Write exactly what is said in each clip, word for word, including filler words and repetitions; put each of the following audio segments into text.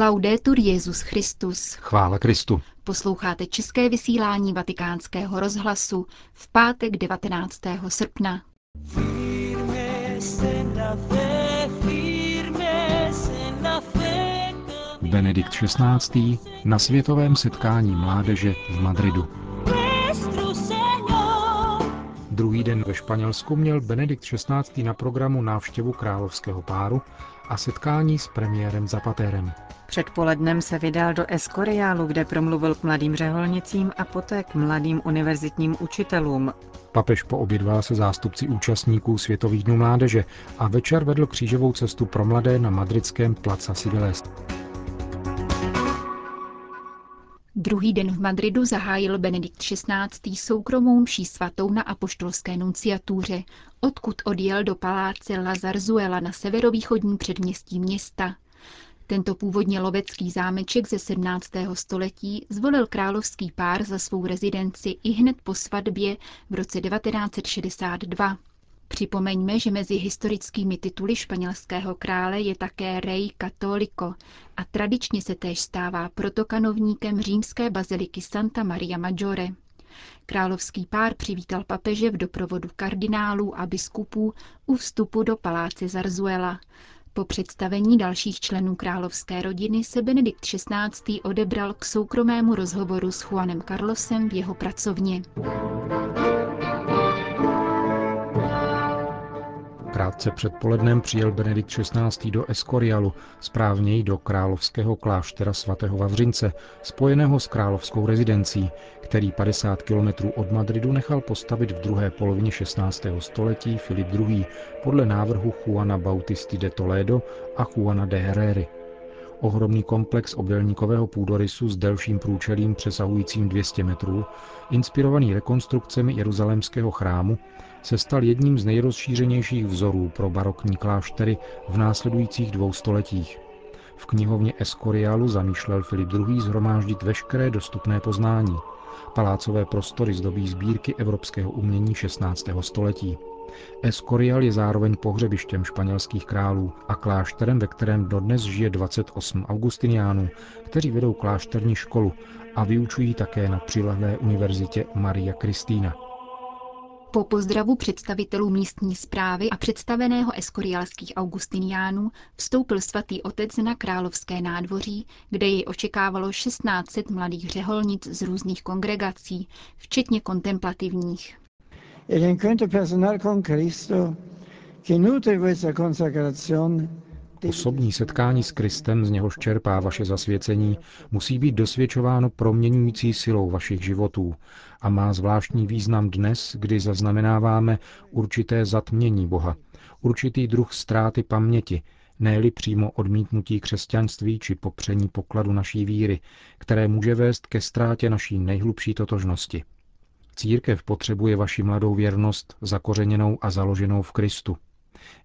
Laudetur Jesus Christus. Chvála Kristu. Posloucháte české vysílání Vatikánského rozhlasu v pátek devatenáctého srpna. Benedikt šestnáctý. na světovém setkání mládeže v Madridu. Druhý den ve Španělsku měl Benedikt šestnáctý. na programu návštěvu královského páru a setkání s premiérem Zapaterem. Předpolednem se vydal do Escorialu, kde promluvil k mladým řeholnicím a poté k mladým univerzitním učitelům. Papež poobědval se zástupci účastníků Světových dnů mládeže a večer vedl křížovou cestu pro mladé na madridském Plaza Cibeles. Druhý den v Madridu zahájil Benedikt šestnáctý. soukromou mší svatou na apoštolské nunciatuře, odkud odjel do paláce La Zarzuela na severovýchodním předměstí města. Tento původně lovecký zámeček ze sedmnáctého století zvolil královský pár za svou rezidenci i hned po svatbě v roce devatenáct set šedesát dva. Připomeňme, že mezi historickými tituly španělského krále je také rey católico a tradičně se též stává protokanovníkem římské baziliky Santa Maria Maggiore. Královský pár přivítal papeže v doprovodu kardinálů a biskupů u vstupu do paláce Zarzuela. Po představení dalších členů královské rodiny se Benedikt šestnáctý. odebral k soukromému rozhovoru s Juanem Carlosem v jeho pracovně. Krátce před polednem přijel Benedikt šestnáctý. do Escorialu, správněji do královského kláštera svatého Vavřince, spojeného s královskou rezidencí, který padesát kilometrů od Madridu nechal postavit v druhé polovině šestnáctého století Filip druhý. podle návrhu Juana Bautisty de Toledo a Juana de Herrery. Ohromný komplex obdélníkového půdorysu s delším průčelím přesahujícím dvě stě metrů, inspirovaný rekonstrukcemi jeruzalémského chrámu, se stal jedním z nejrozšířenějších vzorů pro barokní kláštery v následujících dvou stoletích. V knihovně Escorialu zamýšlel Filip druhý. shromáždit veškeré dostupné poznání. Palácové prostory zdobí sbírky evropského umění šestnáctého století. Escorial je zároveň pohřebištěm španělských králů a klášterem, ve kterém dodnes žije dvacet osm augustiniánů, kteří vedou klášterní školu a vyučují také na přilehlé univerzitě Maria Cristina. Po pozdravu představitelů místní správy a představeného escorialských augustiniánů vstoupil svatý otec na královské nádvoří, kde jej očekávalo tisíc šest set mladých řeholnic z různých kongregací, včetně kontemplativních. Osobní setkání s Kristem, z něhož čerpá vaše zasvěcení, musí být dosvědčováno proměňující silou vašich životů a má zvláštní význam dnes, kdy zaznamenáváme určité zatmění Boha, určitý druh ztráty paměti, ne-li přímo odmítnutí křesťanství či popření pokladu naší víry, které může vést ke ztrátě naší nejhlubší totožnosti. Církev potřebuje vaši mladou věrnost, zakořeněnou a založenou v Kristu.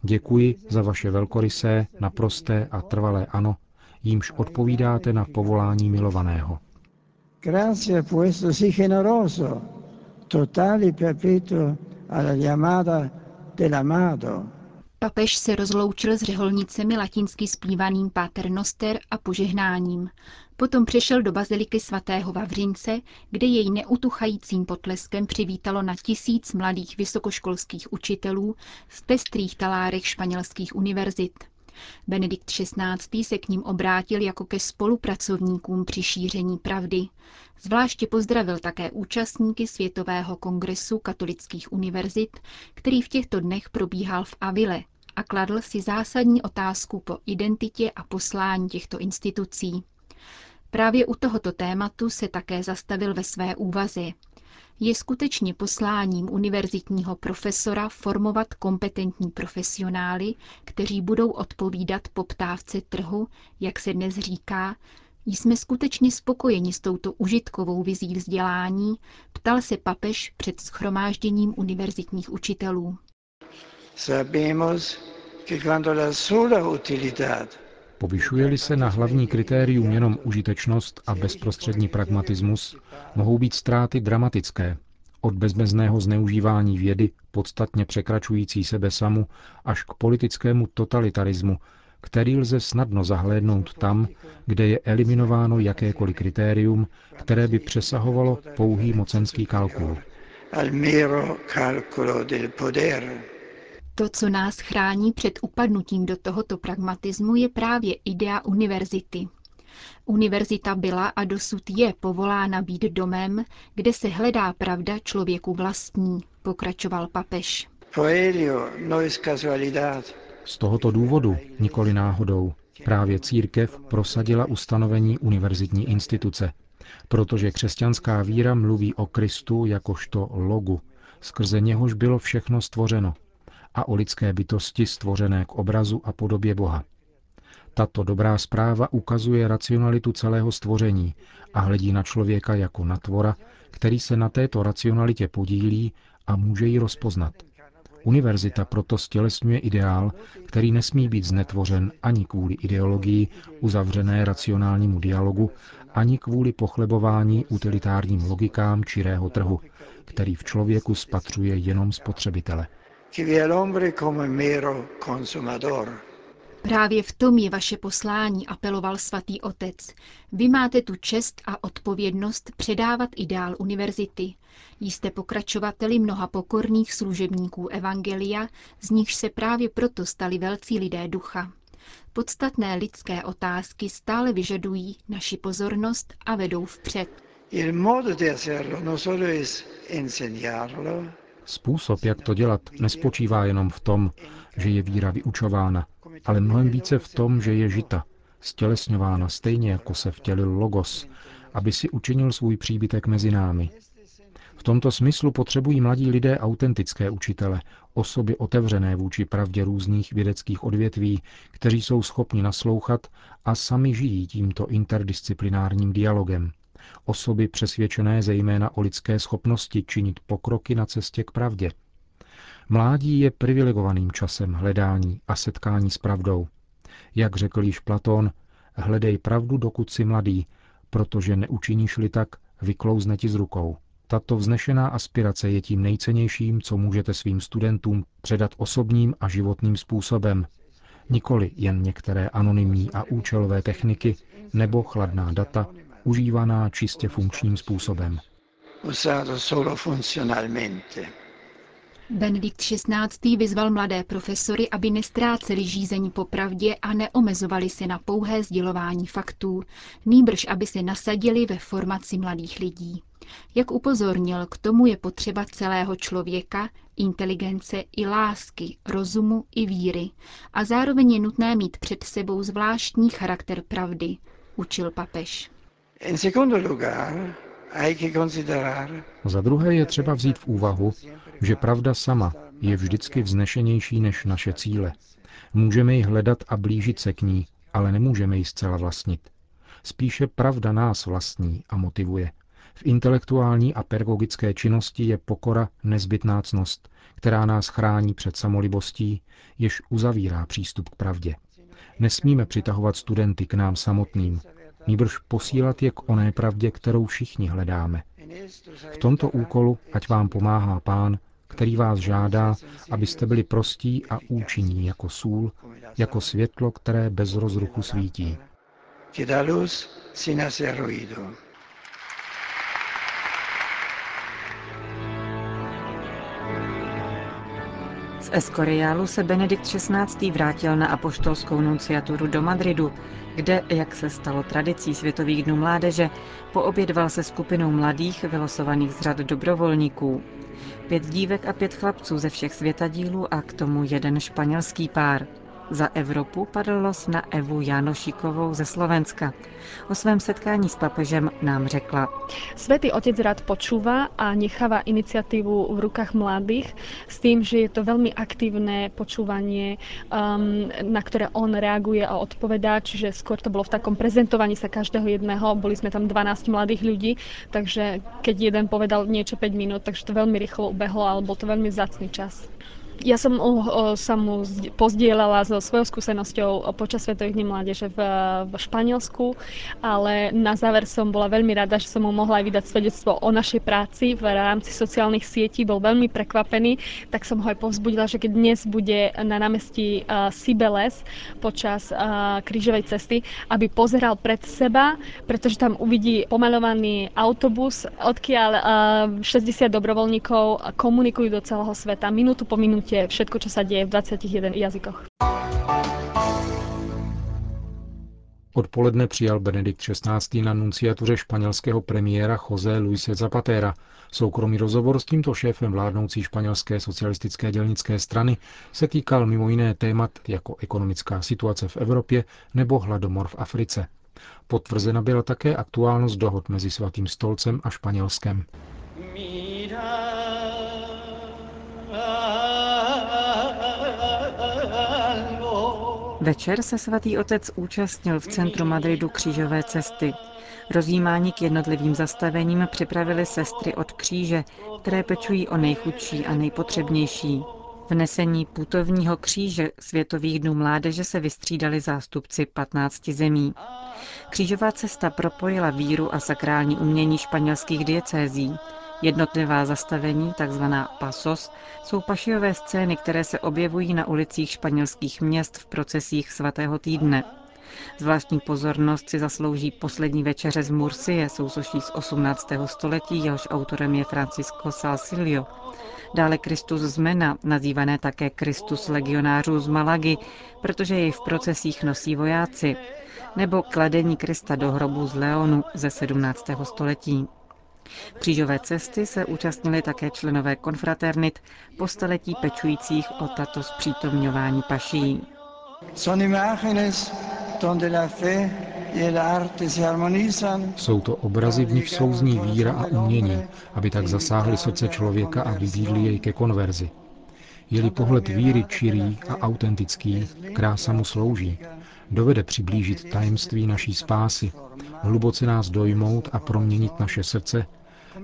Děkuji za vaše velkorysé, naprosté a trvalé ano, jímž odpovídáte na povolání milovaného. Papež se rozloučil s řeholnicemi latinsky zpívaným Paternoster a požehnáním. Potom přešel do baziliky svatého Vavřince, kde jej neutuchajícím potleskem přivítalo na tisíc mladých vysokoškolských učitelů v pestrých talárech španělských univerzit. Benedikt šestnáctý. se k ním obrátil jako ke spolupracovníkům při šíření pravdy. Zvláště pozdravil také účastníky Světového kongresu katolických univerzit, který v těchto dnech probíhal v Avile, a kladl si zásadní otázku po identitě a poslání těchto institucí. Právě u tohoto tématu se také zastavil ve své úvaze. Je skutečně posláním univerzitního profesora formovat kompetentní profesionály, kteří budou odpovídat poptávce trhu, jak se dnes říká? Jsme skutečně spokojeni s touto užitkovou vizí vzdělání, ptal se papež před shromážděním univerzitních učitelů. Sabemos que cuando la sola utilidad. Povyšuje-li se na hlavní kritérium jenom užitečnost a bezprostřední pragmatismus, mohou být ztráty dramatické, od bezmezného zneužívání vědy, podstatně překračující sebe samu, až k politickému totalitarismu, který lze snadno zahlédnout tam, kde je eliminováno jakékoliv kritérium, které by přesahovalo pouhý mocenský kalkul. To, co nás chrání před upadnutím do tohoto pragmatismu, je právě idea univerzity. Univerzita byla a dosud je povolána být domem, kde se hledá pravda člověku vlastní, pokračoval papež. Z tohoto důvodu, nikoli náhodou, právě církev prosadila ustanovení univerzitní instituce, protože křesťanská víra mluví o Kristu jakožto logu, skrze něhož bylo všechno stvořeno, a o lidské bytosti stvořené k obrazu a podobě Boha. Tato dobrá zpráva ukazuje racionalitu celého stvoření a hledí na člověka jako na tvora, který se na této racionalitě podílí a může ji rozpoznat. Univerzita proto stělesňuje ideál, který nesmí být znetvořen ani kvůli ideologii uzavřené racionálnímu dialogu, ani kvůli pochlebování utilitárním logikám čirého trhu, který v člověku spatřuje jenom spotřebitele. Právě v tom je vaše poslání, apeloval svatý otec. Vy máte tu čest a odpovědnost předávat ideál univerzity. Jste pokračovateli mnoha pokorných služebníků evangelia, z nichž se právě proto stali velcí lidé ducha. Podstatné lidské otázky stále vyžadují naši pozornost a vedou vpřed. Il modo di hacerlo non solo es enseñarlo. Způsob, jak to dělat, nespočívá jenom v tom, že je víra vyučována, ale mnohem více v tom, že je žita, stělesňována stejně, jako se vtělil Logos, aby si učinil svůj příbytek mezi námi. V tomto smyslu potřebují mladí lidé autentické učitele, osoby otevřené vůči pravdě různých vědeckých odvětví, kteří jsou schopni naslouchat a sami žijí tímto interdisciplinárním dialogem. Osoby přesvědčené zejména o lidské schopnosti činit pokroky na cestě k pravdě. Mládí je privilegovaným časem hledání a setkání s pravdou. Jak řekl již Platón, hledej pravdu, dokud jsi mladý, protože neučiníš-li tak, vyklouzne ti z rukou. Tato vznešená aspirace je tím nejcennějším, co můžete svým studentům předat osobním a životním způsobem. Nikoli jen některé anonymní a účelové techniky nebo chladná data, užívaná čistě funkčním způsobem. Benedikt šestnáctý vyzval mladé profesory, aby nestráceli žízení po pravdě a neomezovali se na pouhé sdělování faktů, nýbrž aby se nasadili ve formaci mladých lidí. Jak upozornil, k tomu je potřeba celého člověka, inteligence i lásky, rozumu i víry a zároveň je nutné mít před sebou zvláštní charakter pravdy, učil papež. Za druhé je třeba vzít v úvahu, že pravda sama je vždycky vznešenější než naše cíle. Můžeme ji hledat a blížit se k ní, ale nemůžeme ji zcela vlastnit. Spíše pravda nás vlastní a motivuje. V intelektuální a pedagogické činnosti je pokora nezbytná ctnost, která nás chrání před samolibostí, jež uzavírá přístup k pravdě. Nesmíme přitahovat studenty k nám samotným, nýbrž posílat je k oné pravdě, kterou všichni hledáme. V tomto úkolu ať vám pomáhá Pán, který vás žádá, abyste byli prostí a účinní jako sůl, jako světlo, které bez rozruchu svítí. Z Escorialu se Benedikt šestnáctý vrátil na apoštolskou nunciaturu do Madridu, kde, jak se stalo tradicí Světových dnů mládeže, poobědval se skupinou mladých vylosovaných z řad dobrovolníků. Pět dívek a pět chlapců ze všech světadílů a k tomu jeden španělský pár. Za Evropu padl los na Evu Jánošíkovou ze Slovenska. O svém setkání s papežem nám řekla. Svätý Otec rád počúva a necháva iniciatívu v rukách mladých s tým, že je to veľmi aktívne počúvanie, um, na ktoré on reaguje a odpovedá. Čiže skôr to bolo v takom prezentovaní sa každého jedného. Boli sme tam dvanásť mladých ľudí, takže keď jeden povedal niečo päť minút, takže to veľmi rýchlo ubehlo, ale bol to veľmi vzácny čas. Ja som sa mu pozdieľala so svojou skúsenosťou počas Svetových dní mládeže v, v Španielsku, ale na záver som bola veľmi rada, že som mu mohla aj vydať svedectvo o našej práci v rámci sociálnych sietí. Bol veľmi prekvapený, tak som ho aj povzbudila, že keď dnes bude na námestí Cibeles počas krížovej cesty, aby pozeral pred seba, pretože tam uvidí pomaľovaný autobus, odkiaľ šesťdesiat dobrovoľníkov komunikujú do celého sveta minútu po minútu všetko, čo sa deje v dvaceti jeden jazykoch. Odpoledne přijal Benedikt šestnáctý na nunciatuře španělského premiéra Jose Luise Zapatera. Soukromý rozhovor s tímto šéfem vládnoucí španělské socialistické dělnické strany se týkal mimo jiné témat jako ekonomická situace v Evropě nebo hladomor v Africe. Potvrzena byla také aktuálnost dohod mezi Svatým stolcem a Španělskem. Večer se svatý otec účastnil v centru Madridu křížové cesty. Rozjímání k jednotlivým zastavením připravili sestry od kříže, které pečují o nejchudší a nejpotřebnější. V nesení putovního kříže Světových dnů mládeže se vystřídali zástupci patnácti zemí. Křížová cesta propojila víru a sakrální umění španělských diecézí. Jednotlivá zastavení, takzvaná pasos, jsou pašiové scény, které se objevují na ulicích španělských měst v procesích svatého týdne. Zvláštní pozornost si zaslouží poslední večeře z Murcie, sousoší z osmnáctého století, jehož autorem je Francisco Salzillo. Dále Kristus z Mena, nazývané také Kristus legionářů z Malagy, protože jej v procesích nosí vojáci, nebo kladení Krista do hrobu z Leonu ze sedmnáctého století. Křížové cesty se účastnili také členové konfraternit po staletí pečujících o tato zpřítomňování paší. Jsou to obrazy, v nich souzní víra a umění, aby tak zasáhly srdce člověka a vyzývli jej ke konverzi. Je-li pohled víry čirý a autentický, krása mu slouží. Dovede přiblížit tajemství naší spásy, hluboce nás dojmout a proměnit naše srdce,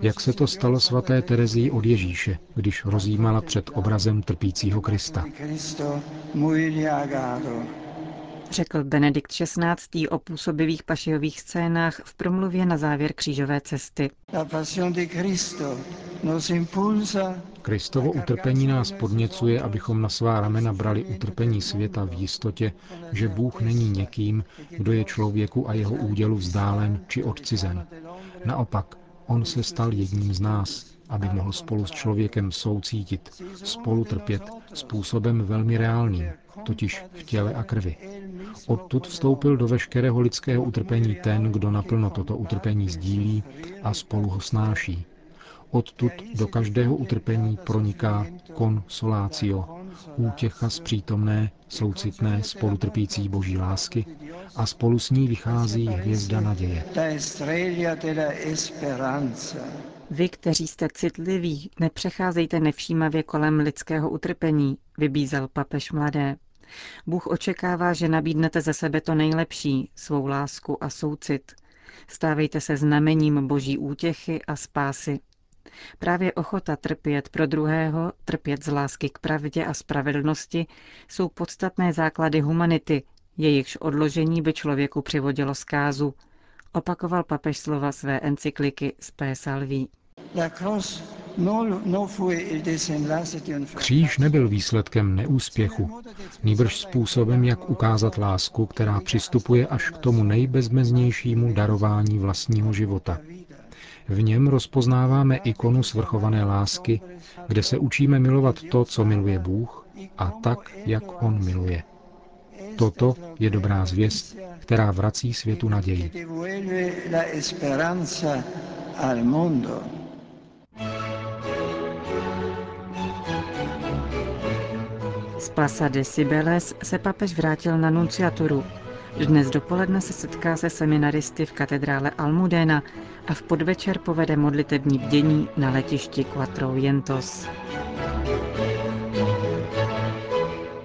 jak se to stalo svaté Terezii od Ježíše, když rozjímala před obrazem trpícího Krista. Řekl Benedikt šestnáctý o působivých pašijových scénách v promluvě na závěr křížové cesty. Kristovo utrpení nás podněcuje, abychom na svá ramena brali utrpení světa v jistotě, že Bůh není někým, kdo je člověku a jeho údělu vzdálen či odcizen. Naopak, on se stal jedním z nás, aby mohl spolu s člověkem soucítit, spolu trpět způsobem velmi reálným, totiž v těle a krvi. Odtud vstoupil do veškerého lidského utrpení ten, kdo naplno toto utrpení sdílí a spolu ho snáší. Odtud do každého utrpení proniká consolatio, útěcha z přítomné, soucitné, spolutrpící boží lásky a spolu s ní vychází hvězda naděje. Vy, kteří jste citliví, nepřecházejte nevšímavě kolem lidského utrpení, vybízel papež mladé. Bůh očekává, že nabídnete ze sebe to nejlepší, svou lásku a soucit. Stávejte se znamením boží útěchy a spásy. Právě ochota trpět pro druhého, trpět z lásky k pravdě a spravedlnosti, jsou podstatné základy humanity, jejichž odložení by člověku přivodilo zkázu, opakoval papež slova své encykliky Spe Salvi. Kříž nebyl výsledkem neúspěchu, nýbrž způsobem, jak ukázat lásku, která přistupuje až k tomu nejbezmeznějšímu darování vlastního života. V něm rozpoznáváme ikonu svrchované lásky, kde se učíme milovat to, co miluje Bůh, a tak, jak on miluje. Toto je dobrá zvěst, která vrací světu naději. Z Plaza de Cibeles se papež vrátil na nunciaturu. Dnes dopoledne se setká se seminaristy v katedrále Almudena a v podvečer povede modlitební bdění na letišti Cuatro Vientos.